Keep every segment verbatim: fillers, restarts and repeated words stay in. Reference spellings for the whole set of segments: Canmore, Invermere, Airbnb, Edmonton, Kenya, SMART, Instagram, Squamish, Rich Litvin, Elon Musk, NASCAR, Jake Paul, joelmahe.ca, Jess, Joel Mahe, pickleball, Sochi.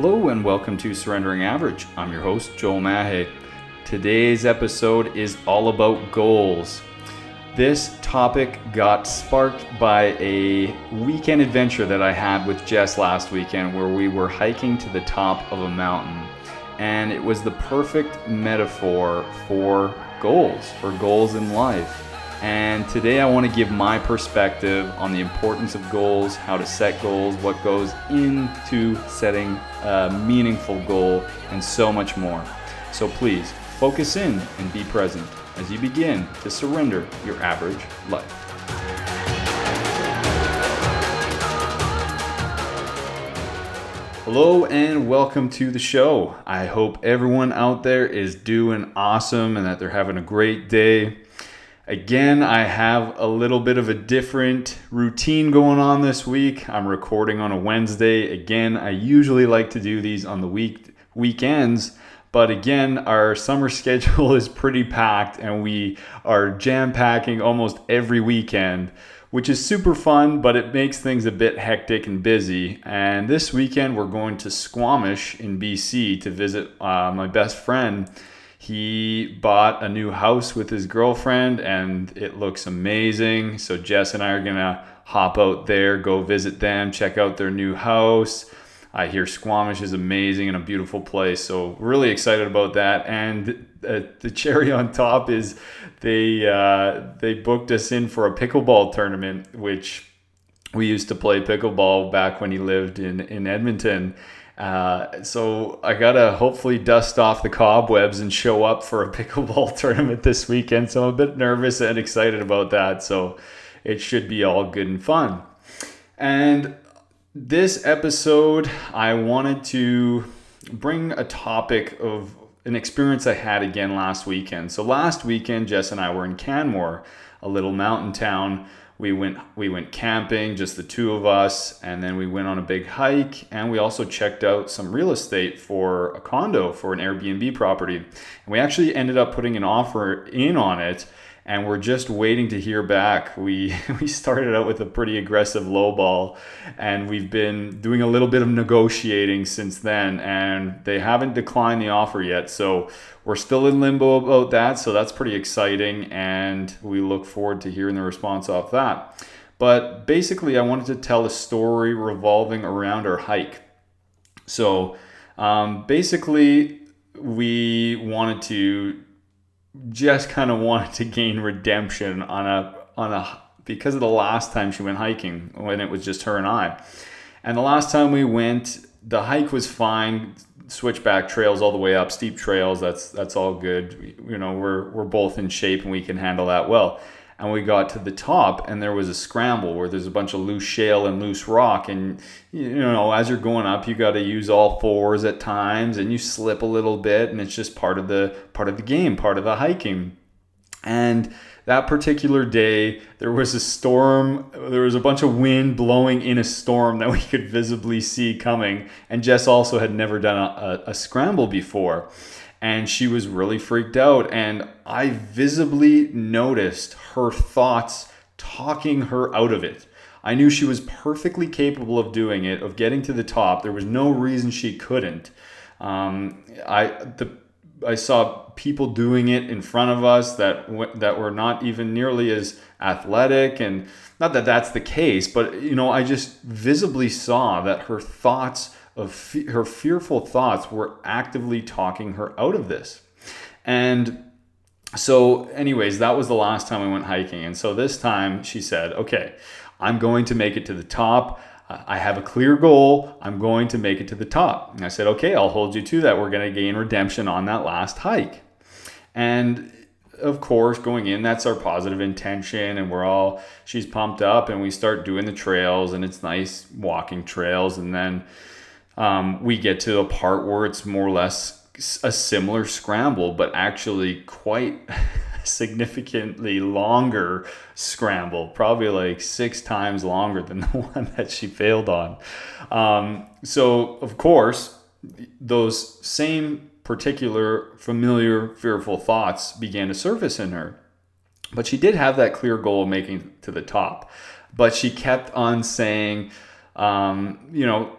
Hello and welcome to Surrendering Average. I'm your host, Joel Mahe. Today's episode is all about goals. This topic got sparked by a weekend adventure that I had with Jess last weekend where we were hiking to the top of a mountain. And it was the perfect metaphor for goals, for goals in life. And today I want to give my perspective on the importance of goals, how to set goals, what goes into setting a meaningful goal, and so much more. So please, focus in and be present as you begin to surrender your average life. Hello and welcome to the show. I hope everyone out there is doing awesome and that they're having a great day. Again, I have a little bit of a different routine going on this week. I'm recording on a Wednesday. Again, I usually like to do these on the week weekends, but again, our summer schedule is pretty packed and we are jam-packing almost every weekend, which is super fun, but it makes things a bit hectic and busy. And this weekend, we're going to Squamish in B C to visit uh, my best friend. He bought a new house with his girlfriend and it looks amazing. So Jess and I are gonna hop out there, go visit them, check out their new house. I hear Squamish is amazing and a beautiful place. So really excited about that. And uh, the cherry on top is they uh, they booked us in for a pickleball tournament, which we used to play pickleball back when he lived in, in Edmonton. Uh, so I gotta hopefully dust off the cobwebs and show up for a pickleball tournament this weekend. So I'm a bit nervous and excited about that. So it should be all good and fun. And this episode, I wanted to bring a topic of an experience I had again last weekend. So last weekend, Jess and I were in Canmore, a little mountain town. We went we went camping, just the two of us, and then we went on a big hike, and we also checked out some real estate for a condo, for an Airbnb property. And we actually ended up putting an offer in on it, and we're just waiting to hear back. We we started out with a pretty aggressive lowball, and we've been doing a little bit of negotiating since then, and they haven't declined the offer yet. So we're still in limbo about that, so that's pretty exciting, and we look forward to hearing the response off that. But basically, I wanted to tell a story revolving around our hike. So um, basically, we wanted to just kind of wanted to gain redemption on a on a because of the last time she went hiking when it was just her and I. And the last time we went, the hike was fine. Switchback trails all the way up, steep trails, that's that's all good. You know, we're we're both in shape and we can handle that well. And we got to the top and there was a scramble where there's a bunch of loose shale and loose rock, and you know, as you're going up you got to use all fours at times and you slip a little bit, and it's just part of the part of the game, part of the hiking. And that particular day, there was a storm, there was a bunch of wind blowing in a storm that we could visibly see coming. And Jess also had never done a, a, a scramble before. And she was really freaked out. And I visibly noticed her thoughts talking her out of it. I knew she was perfectly capable of doing it, of getting to the top. There was no reason she couldn't. Um, I the I saw people doing it in front of us that w- that were not even nearly as athletic, and not that that's the case, but you know, I just visibly saw that her thoughts of fe- her fearful thoughts were actively talking her out of this. And so anyways, that was the last time we went hiking. And so this time she said, okay, I'm going to make it to the top. I have a clear goal. I'm going to make it to the top. And I said, okay, I'll hold you to that. We're going to gain redemption on that last hike. And of course, going in, that's our positive intention. And we're all, she's pumped up, and we start doing the trails, and it's nice walking trails. And then um, we get to a part where it's more or less a similar scramble, but actually quite significantly longer scramble, probably like six times longer than the one that she failed on. Um, so of course, those same particular familiar fearful thoughts began to surface in her. But she did have that clear goal of making it to the top. But she kept on saying, um, you know,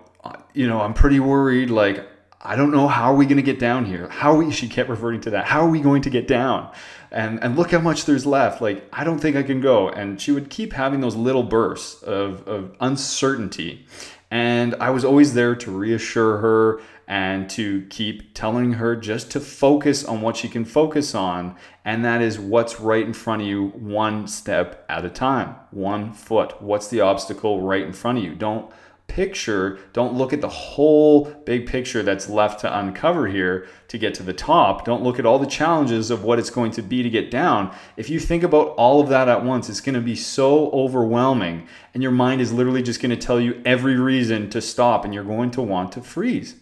you know, I'm pretty worried, like, I don't know how we're going to get down here. How we, she kept reverting to that. How are we going to get down? And and look how much there's left. Like, I don't think I can go. And she would keep having those little bursts of, of uncertainty. And I was always there to reassure her and to keep telling her just to focus on what she can focus on. And that is what's right in front of you, one step at a time, one foot. What's the obstacle right in front of you? Don't picture, don't look at the whole big picture that's left to uncover here to get to the top. Don't look at all the challenges of what it's going to be to get down. If you think about all of that at once, it's going to be so overwhelming, and your mind is literally just going to tell you every reason to stop, and you're going to want to freeze.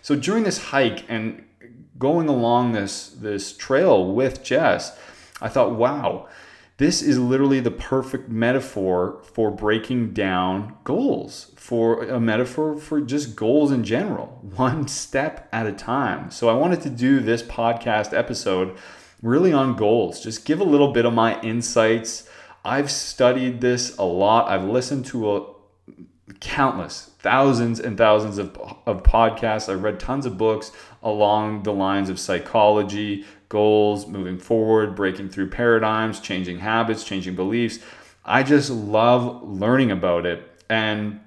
So during this hike and going along this this trail with Jess, I thought, wow, this is literally the perfect metaphor for breaking down goals, for a metaphor for just goals in general, one step at a time. So I wanted to do this podcast episode really on goals, just give a little bit of my insights. I've studied this a lot. I've listened to a, countless, thousands and thousands of, of podcasts. I read tons of books along the lines of psychology, goals, moving forward, breaking through paradigms, changing habits, changing beliefs. I just love learning about it. And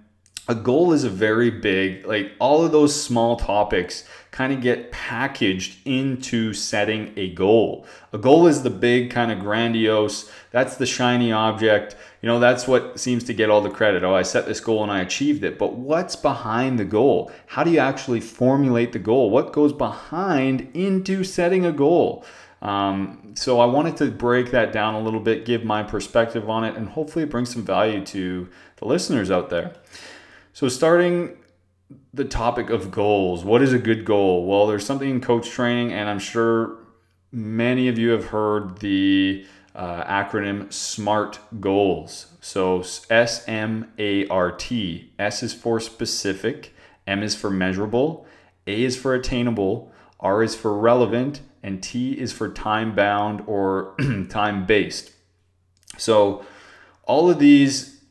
a goal is a very big, like all of those small topics kind of get packaged into setting a goal. A goal is the big kind of grandiose, that's the shiny object. You know, that's what seems to get all the credit. Oh, I set this goal and I achieved it. But what's behind the goal? How do you actually formulate the goal? What goes behind into setting a goal? Um, so I wanted to break that down a little bit, give my perspective on it, and hopefully bring some value to the listeners out there. So starting the topic of goals, what is a good goal? Well, there's something in coach training, and I'm sure many of you have heard the uh, acronym SMART goals. So S M A R T. S is for specific, M is for measurable, A is for attainable, R is for relevant, and T is for time-bound or time-based. So all of these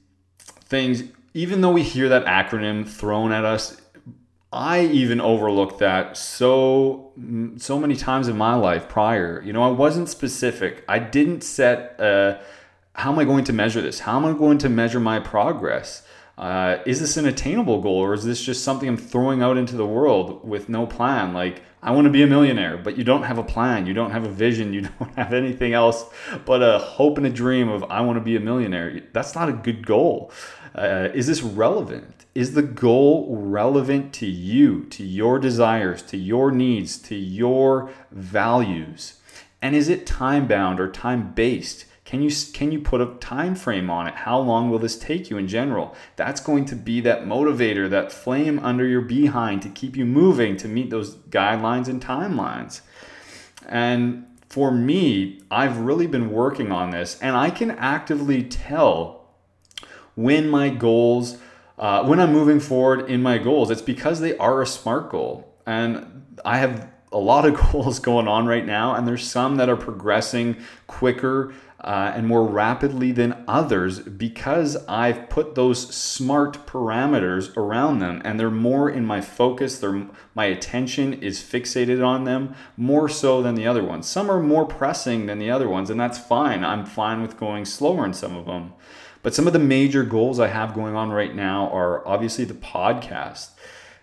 things, even though we hear that acronym thrown at us, I even overlooked that so so many times in my life prior. You know, I wasn't specific. I didn't set, uh, how am I going to measure this? How am I going to measure my progress? Uh, is this an attainable goal, or is this just something I'm throwing out into the world with no plan? Like, I want to be a millionaire, but you don't have a plan. You don't have a vision. You don't have anything else but a hope and a dream of I want to be a millionaire. That's not a good goal. Uh, is this relevant? Is the goal relevant to you, to your desires, to your needs, to your values? And is it time-bound or time-based? Can you can you put a time frame on it? How long will this take you in general? That's going to be that motivator, that flame under your behind to keep you moving to meet those guidelines and timelines. And for me, I've really been working on this, and I can actively tell when my goals, uh, when I'm moving forward in my goals. It's because they are a SMART goal, and I have a lot of goals going on right now, and there's some that are progressing quicker uh, and more rapidly than others because I've put those SMART parameters around them, and they're more in my focus. They're, my attention is fixated on them more so than the other ones. Some are more pressing than the other ones, and that's fine. I'm fine with going slower in some of them. But some of the major goals I have going on right now are obviously the podcast.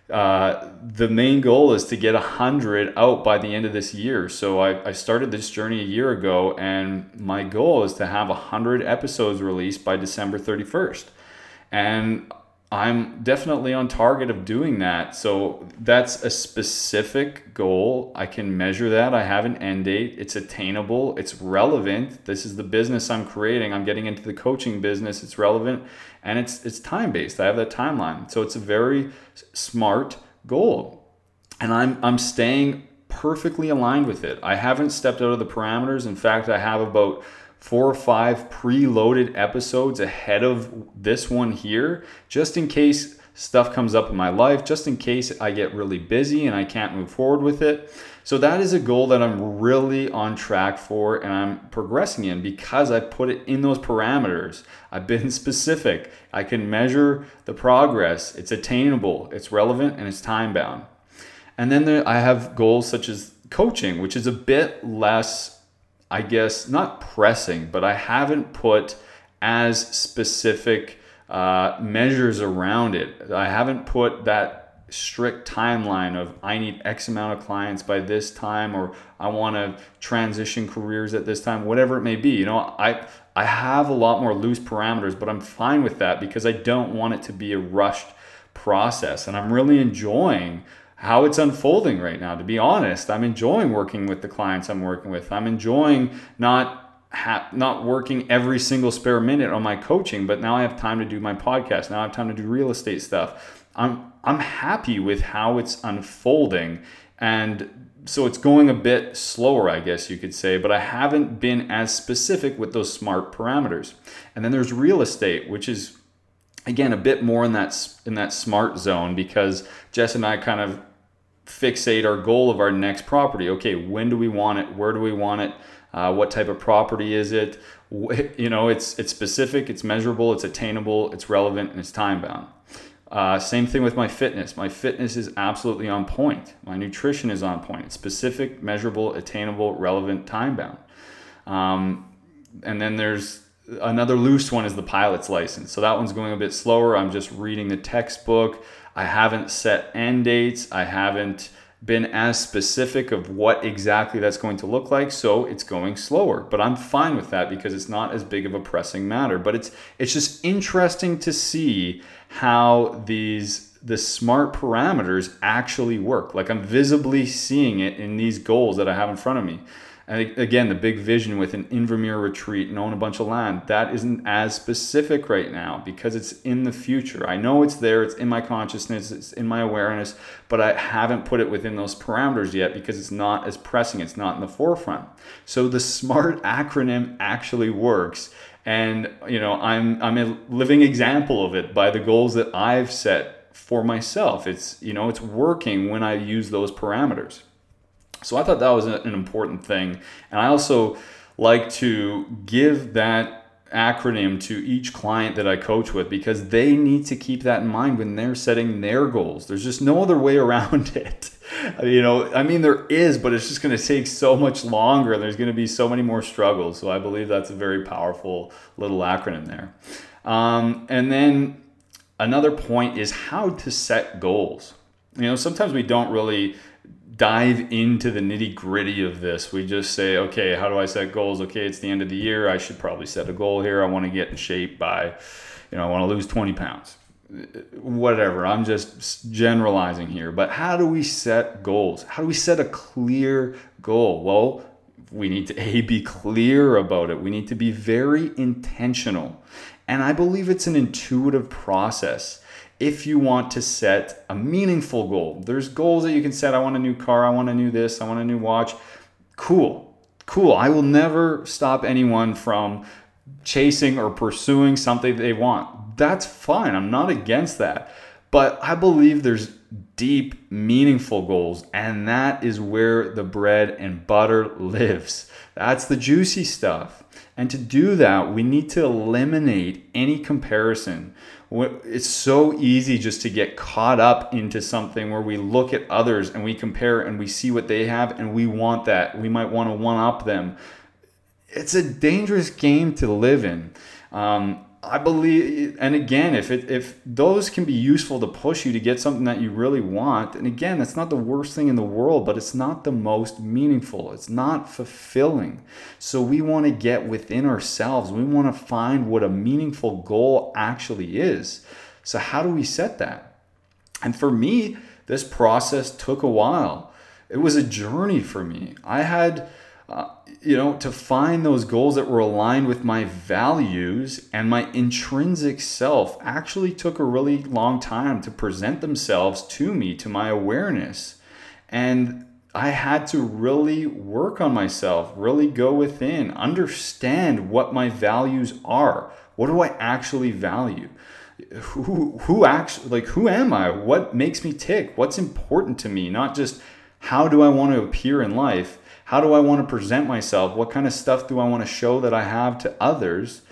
Uh, the main goal is to get one hundred out by the end of this year. So I, I started this journey a year ago, and my goal is to have one hundred episodes released by December thirty-first. And I'm definitely on target of doing that. So that's a specific goal. I can measure that. I have an end date. It's attainable. It's relevant. This is the business I'm creating. I'm getting into the coaching business. It's relevant. And it's it's time-based. I have that timeline. So it's a very SMART goal. And I'm I'm staying perfectly aligned with it. I haven't stepped out of the parameters. In fact, I have about four or five preloaded episodes ahead of this one here, just in case stuff comes up in my life, just in case I get really busy and I can't move forward with it. So that is a goal that I'm really on track for and I'm progressing in because I put it in those parameters. I've been specific. I can measure the progress. It's attainable, it's relevant, and it's time bound. And then there, I have goals such as coaching, which is a bit less, I guess, not pressing, but I haven't put as specific uh, measures around it. I haven't put that strict timeline of I need X amount of clients by this time, or I want to transition careers at this time, whatever it may be. You know, I I have a lot more loose parameters, but I'm fine with that because I don't want it to be a rushed process. And I'm really enjoying how it's unfolding right now. To be honest, I'm enjoying working with the clients I'm working with. I'm enjoying not Ha- not working every single spare minute on my coaching, but now I have time to do my podcast. Now I have time to do real estate stuff. I'm I'm happy with how it's unfolding. And so it's going a bit slower, I guess you could say, but I haven't been as specific with those SMART parameters. And then there's real estate, which is, again, a bit more in that in that SMART zone because Jess and I kind of fixate our goal of our next property. Okay, when do we want it? Where do we want it? Uh, what type of property is it? You know, it's it's specific, it's measurable, it's attainable, it's relevant, and it's time bound. Uh, same thing with my fitness. My fitness is absolutely on point. My nutrition is on point. It's specific, measurable, attainable, relevant, time bound. Um, and then there's another loose one is the pilot's license. So that one's going a bit slower. I'm just reading the textbook. I haven't set end dates. I haven't been as specific of what exactly that's going to look like, so it's going slower. But I'm fine with that because it's not as big of a pressing matter. But it's it's just interesting to see how these the SMART parameters actually work. Like I'm visibly seeing it in these goals that I have in front of me. And again, the big vision with an Invermere retreat and own a bunch of land, that isn't as specific right now because it's in the future. I know it's there, it's in my consciousness, it's in my awareness, but I haven't put it within those parameters yet because it's not as pressing, it's not in the forefront. So the SMART acronym actually works. And you know, I'm I'm a living example of it by the goals that I've set for myself. It's, you know, it's working when I use those parameters. So I thought that was an important thing. And I also like to give that acronym to each client that I coach with because they need to keep that in mind when they're setting their goals. There's just no other way around it. You know, I mean, there is, but it's just going to take so much longer. There's going to be so many more struggles. So I believe that's a very powerful little acronym there. Um, and then another point is how to set goals. You know, sometimes we don't really dive into the nitty gritty of this. We just say, okay, how do I set goals? Okay, it's the end of the year. I should probably set a goal here. I want to get in shape by, you know, I want to lose twenty pounds. Whatever. I'm just generalizing here. But how do we set goals? How do we set a clear goal? Well, we need to A, be clear about it. We need to be very intentional. And I believe it's an intuitive process. If you want to set a meaningful goal, there's goals that you can set. I want a new car. I want a new this. I want a new watch. Cool. Cool. I will never stop anyone from chasing or pursuing something they want. That's fine. I'm not against that. But I believe there's deep, meaningful goals. And that is where the bread and butter lives. That's the juicy stuff. And to do that, we need to eliminate any comparison. It's so easy just to get caught up into something where we look at others and we compare and we see what they have and we want that. We might want to one-up them. It's a dangerous game to live in. Um, I believe, and again, if it, if those can be useful to push you to get something that you really want, and again, that's not the worst thing in the world, but it's not the most meaningful. It's not fulfilling. So we want to get within ourselves. We want to find what a meaningful goal actually is. So how do we set that? And for me, this process took a while. It was a journey for me. I had... Uh, you know, to find those goals that were aligned with my values and my intrinsic self actually took a really long time to present themselves to me, to my awareness. And I had to really work on myself, really go within, understand what my values are. What do I actually value? who who actually, like, who am I? What makes me tick? What's important to me? Not just how do I want to appear in life? How do I want to present myself? What kind of stuff do I want to show that I have to others?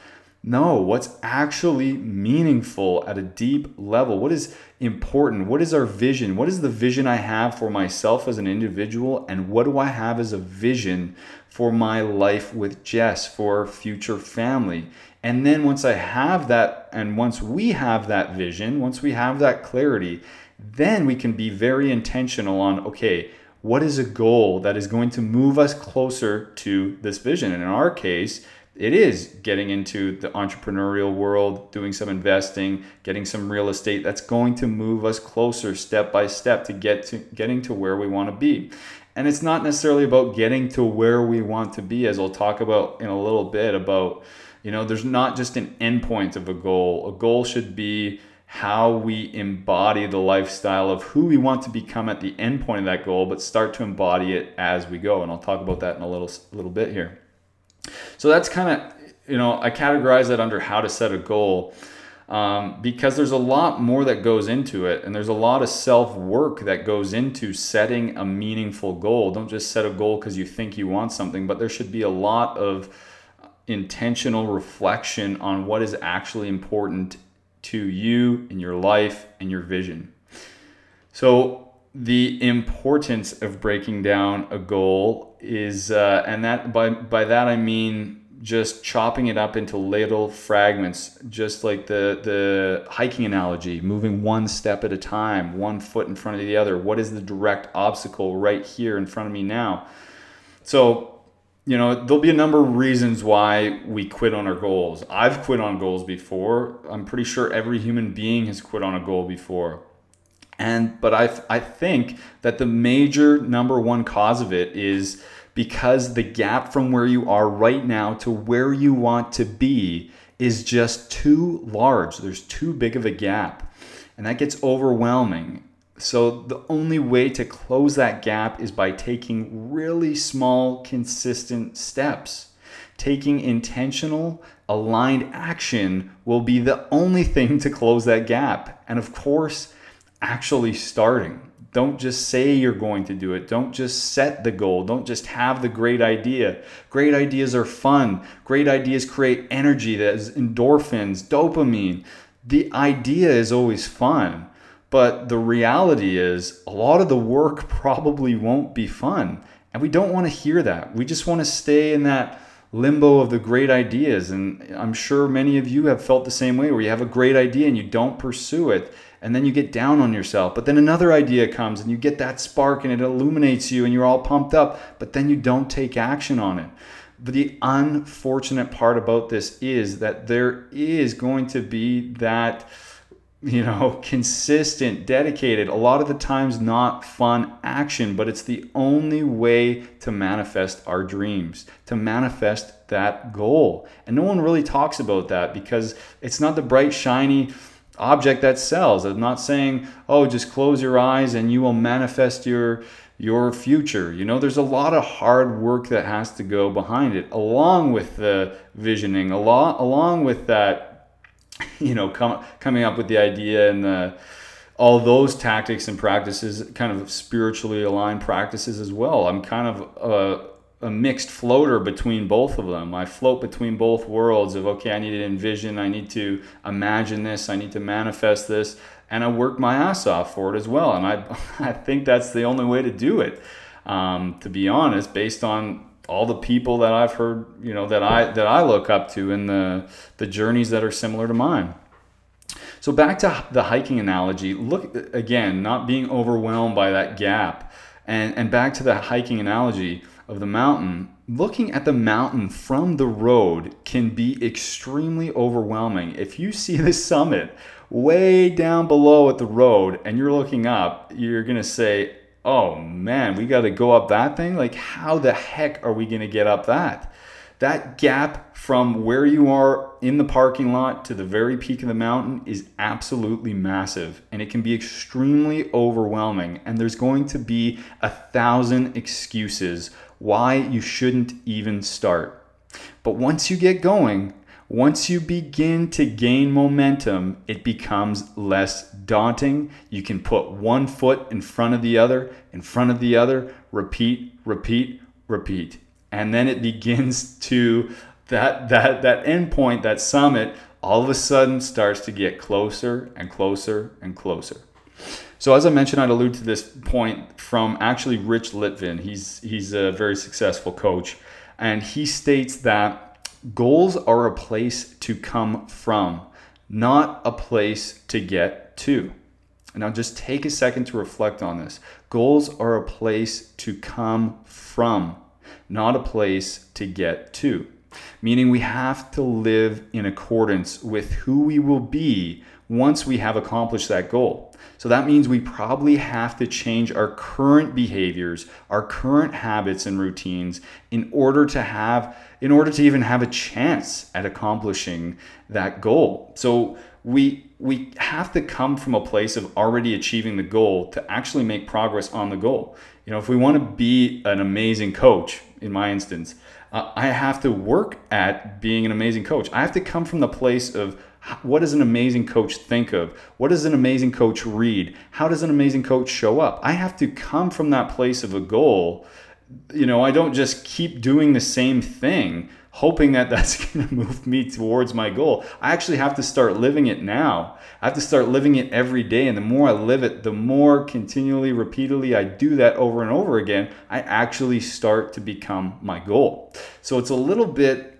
No, what's actually meaningful at a deep level? What is important? What is our vision? What is the vision I have for myself as an individual? And what do I have as a vision for my life with Jess, for future family? And then once I have that, and once we have that vision, once we have that clarity, then we can be very intentional on, okay, what is a goal that is going to move us closer to this vision? And in our case, it is getting into the entrepreneurial world, doing some investing, getting some real estate. That's going to move us closer step by step to get to getting to where we want to be. And it's not necessarily about getting to where we want to be, as I'll talk about in a little bit about, you know, there's not just an endpoint of a goal. A goal should be how we embody the lifestyle of who we want to become at the end point of that goal, but start to embody it as we go. And I'll talk about that in a little little bit here. So that's kind of, you know, I categorize that under how to set a goal, um, because there's a lot more that goes into it. And there's a lot of self-work that goes into setting a meaningful goal. Don't just set a goal because you think you want something, but there should be a lot of intentional reflection on what is actually important to you and your life and your vision. So the importance of breaking down a goal is, uh, and that by by that I mean just chopping it up into little fragments, just like the the hiking analogy, moving one step at a time, one foot in front of the other. What is the direct obstacle right here in front of me now? So, you know, there'll be a number of reasons why we quit on our goals. I've quit on goals before. I'm pretty sure every human being has quit on a goal before. And but I I think that the major number one cause of it is because the gap from where you are right now to where you want to be is just too large. There's too big of a gap, and that gets overwhelming. So the only way to close that gap is by taking really small, consistent steps. Taking intentional, aligned action will be the only thing to close that gap. And of course, actually starting. Don't just say you're going to do it. Don't just set the goal. Don't just have the great idea. Great ideas are fun. Great ideas create energy, that is endorphins, dopamine. The idea is always fun. But the reality is a lot of the work probably won't be fun. And we don't want to hear that. We just want to stay in that limbo of the great ideas. And I'm sure many of you have felt the same way, where you have a great idea and you don't pursue it. And then you get down on yourself. But then another idea comes and you get that spark and it illuminates you and you're all pumped up. But then you don't take action on it. But the unfortunate part about this is that there is going to be that, you know, consistent, dedicated, a lot of the times not fun action, but it's the only way to manifest our dreams, to manifest that goal. And no one really talks about that because it's not the bright, shiny object that sells. I'm not saying, oh, just close your eyes and you will manifest your your future. You know, there's a lot of hard work that has to go behind it, along with the visioning, a lot, along with that, you know, com- coming up with the idea and the, all those tactics and practices, kind of spiritually aligned practices as well. I'm kind of a, a mixed floater between both of them. I float between both worlds of, okay, I need to envision, I need to imagine this, I need to manifest this, and I work my ass off for it as well. And I, I think that's the only way to do it, um, to be honest, based on all the people that I've heard, you know, that I that I look up to and the the journeys that are similar to mine. So back to the hiking analogy, look, again, not being overwhelmed by that gap. And, and back to the hiking analogy of the mountain, looking at the mountain from the road can be extremely overwhelming. If you see the summit way down below at the road and you're looking up, you're gonna say, oh man, we got to go up that thing? Like, how the heck are we going to get up that? That gap from where you are in the parking lot to the very peak of the mountain is absolutely massive, and it can be extremely overwhelming. And there's going to be a thousand excuses why you shouldn't even start. But once you get going, Once you begin to gain momentum, it becomes less daunting. You can put one foot in front of the other, in front of the other, repeat, repeat, repeat. And then it begins to, that that that end point, that summit, all of a sudden starts to get closer and closer and closer. So as I mentioned, I'd allude to this point from actually Rich Litvin. He's, he's a very successful coach. And he states that goals are a place to come from, not a place to get to. And I'll just take a second to reflect on this. Goals are a place to come from, not a place to get to. Meaning we have to live in accordance with who we will be once we have accomplished that goal. So that means we probably have to change our current behaviors, our current habits and routines in order to have, in order to even have a chance at accomplishing that goal. So we we have to come from a place of already achieving the goal to actually make progress on the goal. You know, if we want to be an amazing coach, in my instance, uh, I have to work at being an amazing coach. I have to come from the place of, what does an amazing coach think of? What does an amazing coach read? How does an amazing coach show up? I have to come from that place of a goal. You know, I don't just keep doing the same thing, hoping that that's going to move me towards my goal. I actually have to start living it now. I have to start living it every day. And the more I live it, the more continually, repeatedly I do that over and over again, I actually start to become my goal. So it's a little bit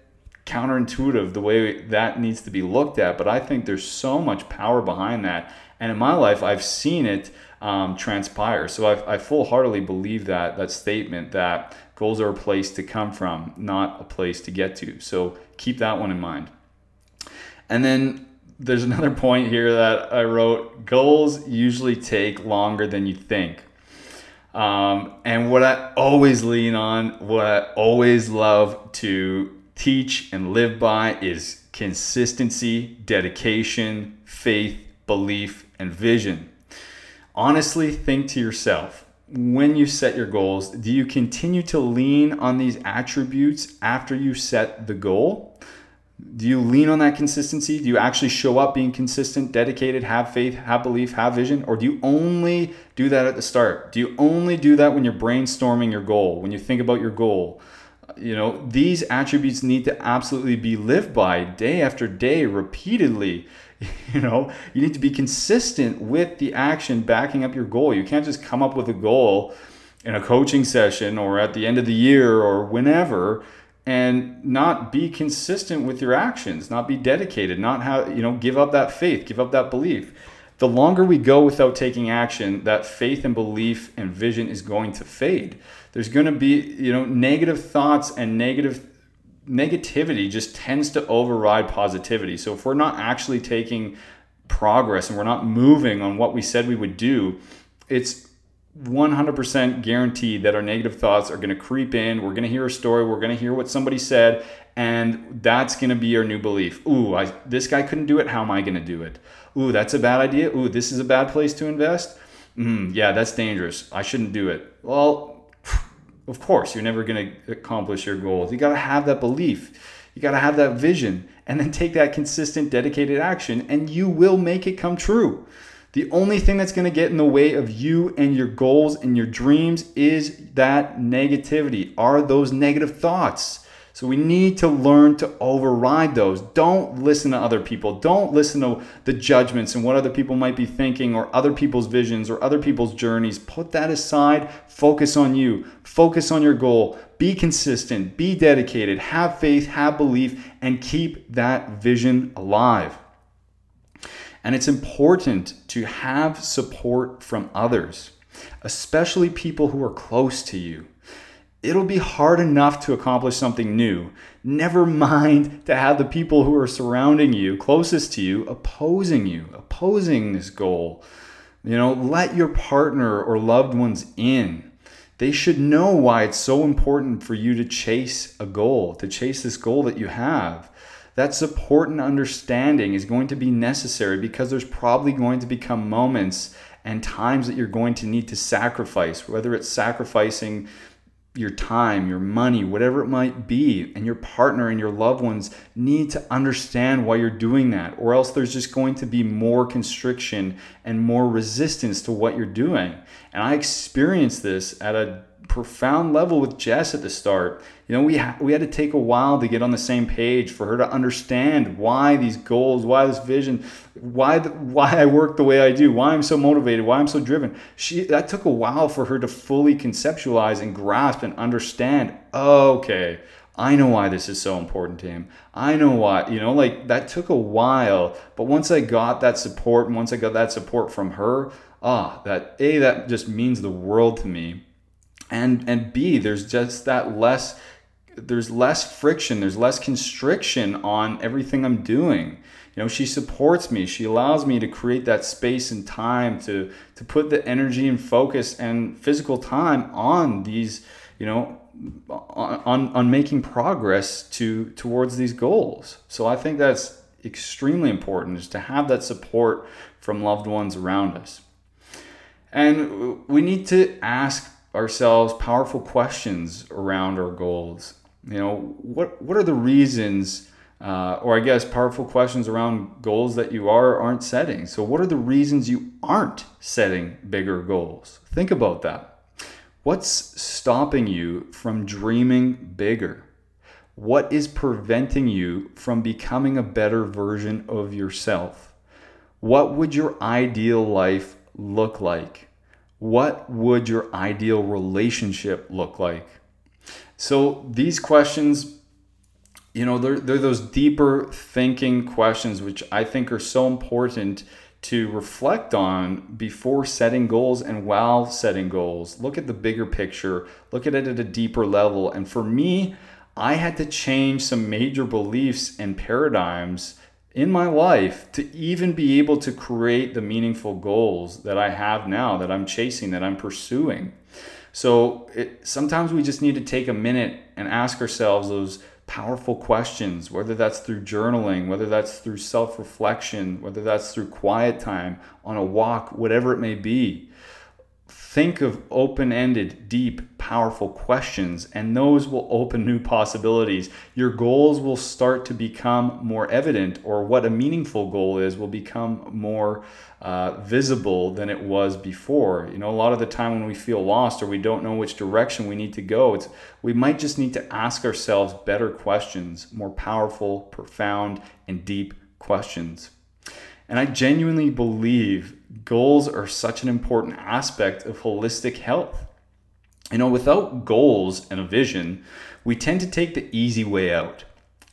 counterintuitive the way that needs to be looked at, but I think there's so much power behind that, and in my life I've seen it um, transpire. So I, I full-heartedly believe that that statement that goals are a place to come from, not a place to get to. So keep that one in mind. And then there's another point here that I wrote: goals usually take longer than you think. Um, and what I always lean on, what I always love to teach and live by, is consistency, dedication, faith, belief, and vision. Honestly, think to yourself, when you set your goals, do you continue to lean on these attributes after you set the goal? Do you lean on that consistency? Do you actually show up being consistent, dedicated, have faith, have belief, have vision? Or do you only do that at the start? Do you only do that when you're brainstorming your goal, when you think about your goal? You know, these attributes need to absolutely be lived by day after day, repeatedly. You know, you need to be consistent with the action backing up your goal. You can't just come up with a goal in a coaching session or at the end of the year or whenever and not be consistent with your actions, not be dedicated, not have, you know, give up that faith, give up that belief. The longer we go without taking action, that faith and belief and vision is going to fade. There's going to be, you know, negative thoughts and negative negativity just tends to override positivity. So if we're not actually taking progress and we're not moving on what we said we would do, it's one hundred percent guaranteed that our negative thoughts are going to creep in. We're going to hear a story. We're going to hear what somebody said. And that's going to be our new belief. Ooh, I, this guy couldn't do it. How am I going to do it? Ooh, that's a bad idea. Ooh, this is a bad place to invest. Mm, yeah, that's dangerous. I shouldn't do it. Well, of course, you're never going to accomplish your goals. You got to have that belief. You got to have that vision, and then take that consistent, dedicated action, and you will make it come true. The only thing that's going to get in the way of you and your goals and your dreams is that negativity, are those negative thoughts. So we need to learn to override those. Don't listen to other people. Don't listen to the judgments and what other people might be thinking, or other people's visions, or other people's journeys. Put that aside. Focus on you. Focus on your goal. Be consistent. Be dedicated. Have faith. Have belief. And keep that vision alive. And it's important to have support from others, especially people who are close to you. It'll be hard enough to accomplish something new. Never mind to have the people who are surrounding you, closest to you, opposing you, opposing this goal. You know, let your partner or loved ones in. They should know why it's so important for you to chase a goal, to chase this goal that you have. That support and understanding is going to be necessary, because there's probably going to become moments and times that you're going to need to sacrifice, whether it's sacrificing, your time, your money, whatever it might be, and your partner and your loved ones need to understand why you're doing that, or else there's just going to be more constriction and more resistance to what you're doing. And I experienced this at a profound level with Jess at the start. You know, we ha- we had to take a while to get on the same page for her to understand why these goals, why this vision, why the, why I work the way I do, why I'm so motivated, why I'm so driven. She that took a while for her to fully conceptualize and grasp and understand. Okay, I know why this is so important to him. I know why, you know, like that took a while. But once I got that support and once I got that support from her, ah, that A, that just means the world to me. And and B, there's just that less, there's less friction, there's less constriction on everything I'm doing. You know, she supports me. She allows me to create that space and time to, to put the energy and focus and physical time on these, you know, on, on, on making progress to towards these goals. So I think that's extremely important, is to have that support from loved ones around us. And we need to ask ourselves powerful questions around our goals. You know, what what are the reasons, uh, or I guess powerful questions around goals that you are or aren't setting. So what are the reasons you aren't setting bigger goals? Think about that. What's stopping you from dreaming bigger? What is preventing you from becoming a better version of yourself? What would your ideal life look like? What would your ideal relationship look like? So these questions, you know, they're, they're those deeper thinking questions, which I think are so important to reflect on before setting goals and while setting goals. Look at the bigger picture, look at it at a deeper level. And for me, I had to change some major beliefs and paradigms in my life to even be able to create the meaningful goals that I have now, that I'm chasing, that I'm pursuing. So it, sometimes we just need to take a minute and ask ourselves those powerful questions, whether that's through journaling, whether that's through self-reflection, whether that's through quiet time, on a walk, whatever it may be. Think of open-ended, deep, powerful questions, and those will open new possibilities. Your goals will start to become more evident, or what a meaningful goal is will become more uh, visible than it was before. You know, a lot of the time when we feel lost or we don't know which direction we need to go, it's, we might just need to ask ourselves better questions, more powerful, profound, and deep questions. And I genuinely believe goals are such an important aspect of holistic health. You know, without goals and a vision, we tend to take the easy way out,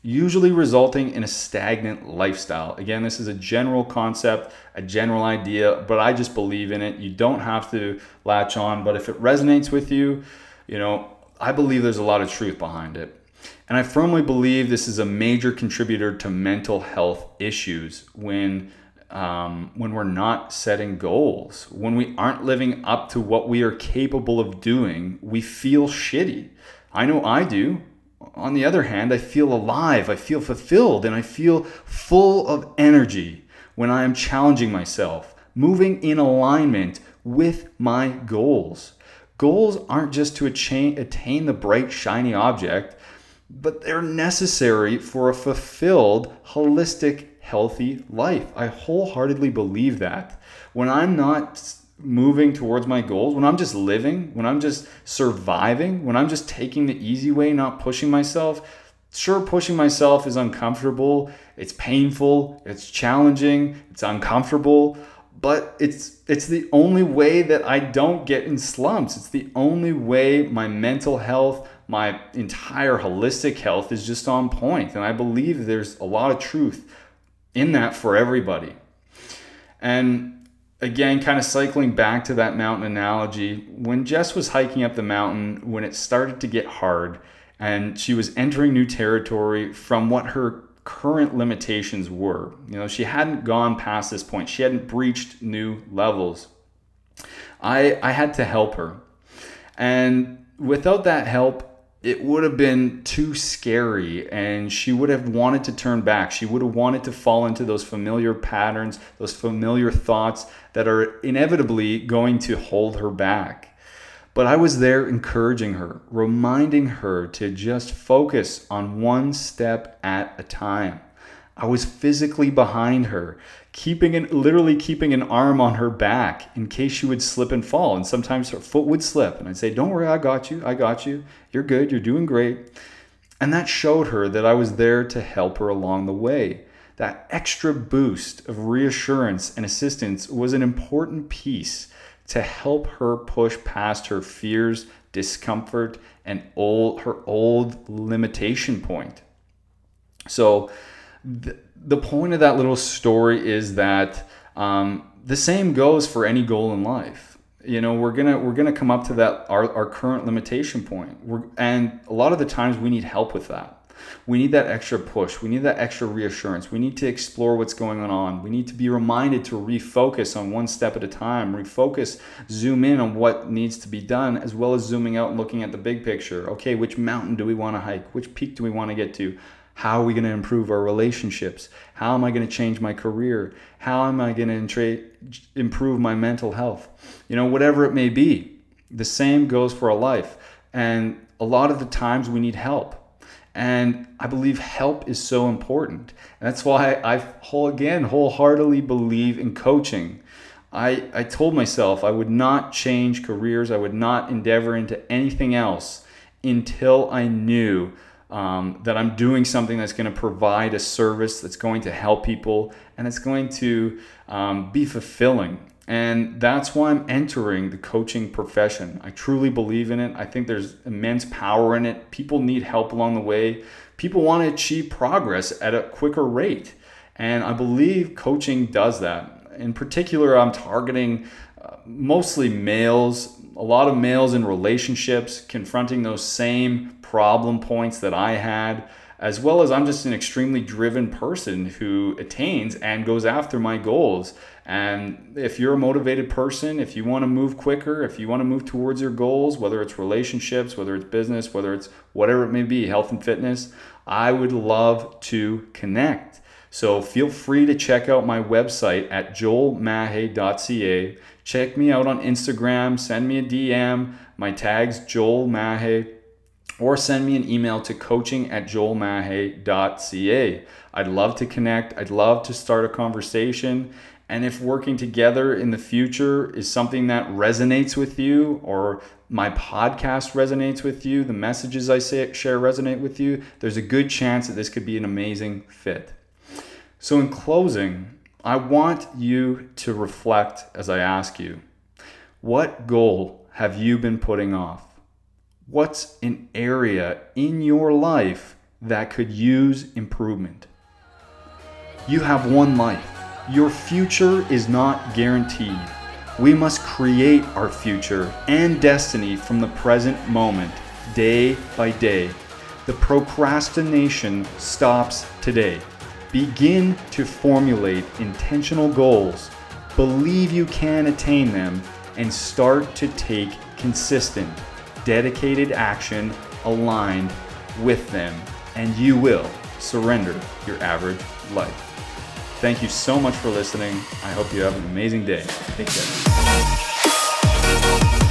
usually resulting in a stagnant lifestyle. Again, this is a general concept, a general idea, but I just believe in it. You don't have to latch on, but if it resonates with you, you know, I believe there's a lot of truth behind it. And I firmly believe this is a major contributor to mental health issues when Um, when we're not setting goals, when we aren't living up to what we are capable of doing, we feel shitty. I know I do. On the other hand, I feel alive, I feel fulfilled, and I feel full of energy when I am challenging myself, moving in alignment with my goals. Goals aren't just to attain, attain the bright, shiny object, but they're necessary for a fulfilled, holistic, healthy life. I wholeheartedly believe that. When I'm not moving towards my goals, when I'm just living, when I'm just surviving, when I'm just taking the easy way, not pushing myself, sure, pushing myself is uncomfortable, it's painful, it's challenging, it's uncomfortable, but it's it's the only way that I don't get in slumps. It's the only way my mental health, my entire holistic health is just on point. And I believe there's a lot of truth in that for everybody. And again, kind of cycling back to that mountain analogy, when Jess was hiking up the mountain, when it started to get hard and she was entering new territory from what her current limitations were, you know, she hadn't gone past this point, she hadn't breached new levels, I, I had to help her. And without that help, it would have been too scary and she would have wanted to turn back. She would have wanted to fall into those familiar patterns, those familiar thoughts that are inevitably going to hold her back. But I was there encouraging her, reminding her to just focus on one step at a time. I was physically behind her, keeping an, literally keeping an arm on her back in case she would slip and fall. And sometimes her foot would slip. And I'd say, don't worry, I got you. I got you. You're good. You're doing great. And that showed her that I was there to help her along the way. That extra boost of reassurance and assistance was an important piece to help her push past her fears, discomfort, and old, her old limitation point. So th- the point of that little story is that um, the same goes for any goal in life. You know, we're gonna we're gonna come up to that our, our current limitation point, we're, and a lot of the times we need help with that. We need that extra push. We need that extra reassurance. We need to explore what's going on. We need to be reminded to refocus on one step at a time, refocus, zoom in on what needs to be done, as well as zooming out and looking at the big picture. Okay, which mountain do we want to hike? Which peak do we want to get to? How are we going to improve our relationships? How am I going to change my career? How am I going to entra- improve my mental health? You know, whatever it may be, the same goes for our life. And a lot of the times we need help. And I believe help is so important. And that's why I whole again wholeheartedly believe in coaching. I, I told myself I would not change careers. I would not endeavor into anything else until I knew um, that I'm doing something that's going to provide a service that's going to help people and it's going to um, be fulfilling. And that's why I'm entering the coaching profession. I truly believe in it. I think there's immense power in it. People need help along the way. People want to achieve progress at a quicker rate. And I believe coaching does that. In particular, I'm targeting uh, mostly males, a lot of males in relationships, confronting those same problem points that I had, as well as I'm just an extremely driven person who attains and goes after my goals. And if you're a motivated person, if you want to move quicker, if you want to move towards your goals, whether it's relationships, whether it's business, whether it's whatever it may be, health and fitness, I would love to connect. So feel free to check out my website at joel mahe dot c a. Check me out on Instagram, send me a D M, my tag's Joel Mahe, or send me an email to coaching at joel mahe dot c a. I'd love to connect. I'd love to start a conversation. And if working together in the future is something that resonates with you, or my podcast resonates with you, the messages I say, share resonate with you, there's a good chance that this could be an amazing fit. So in closing, I want you to reflect as I ask you, what goal have you been putting off? What's an area in your life that could use improvement? You have one life. Your future is not guaranteed. We must create our future and destiny from the present moment, day by day. The procrastination stops today. Begin to formulate intentional goals, believe you can attain them, and start to take consistent, dedicated action aligned with them, and you will surrender your average life. Thank you so much for listening. I hope you have an amazing day. Take care.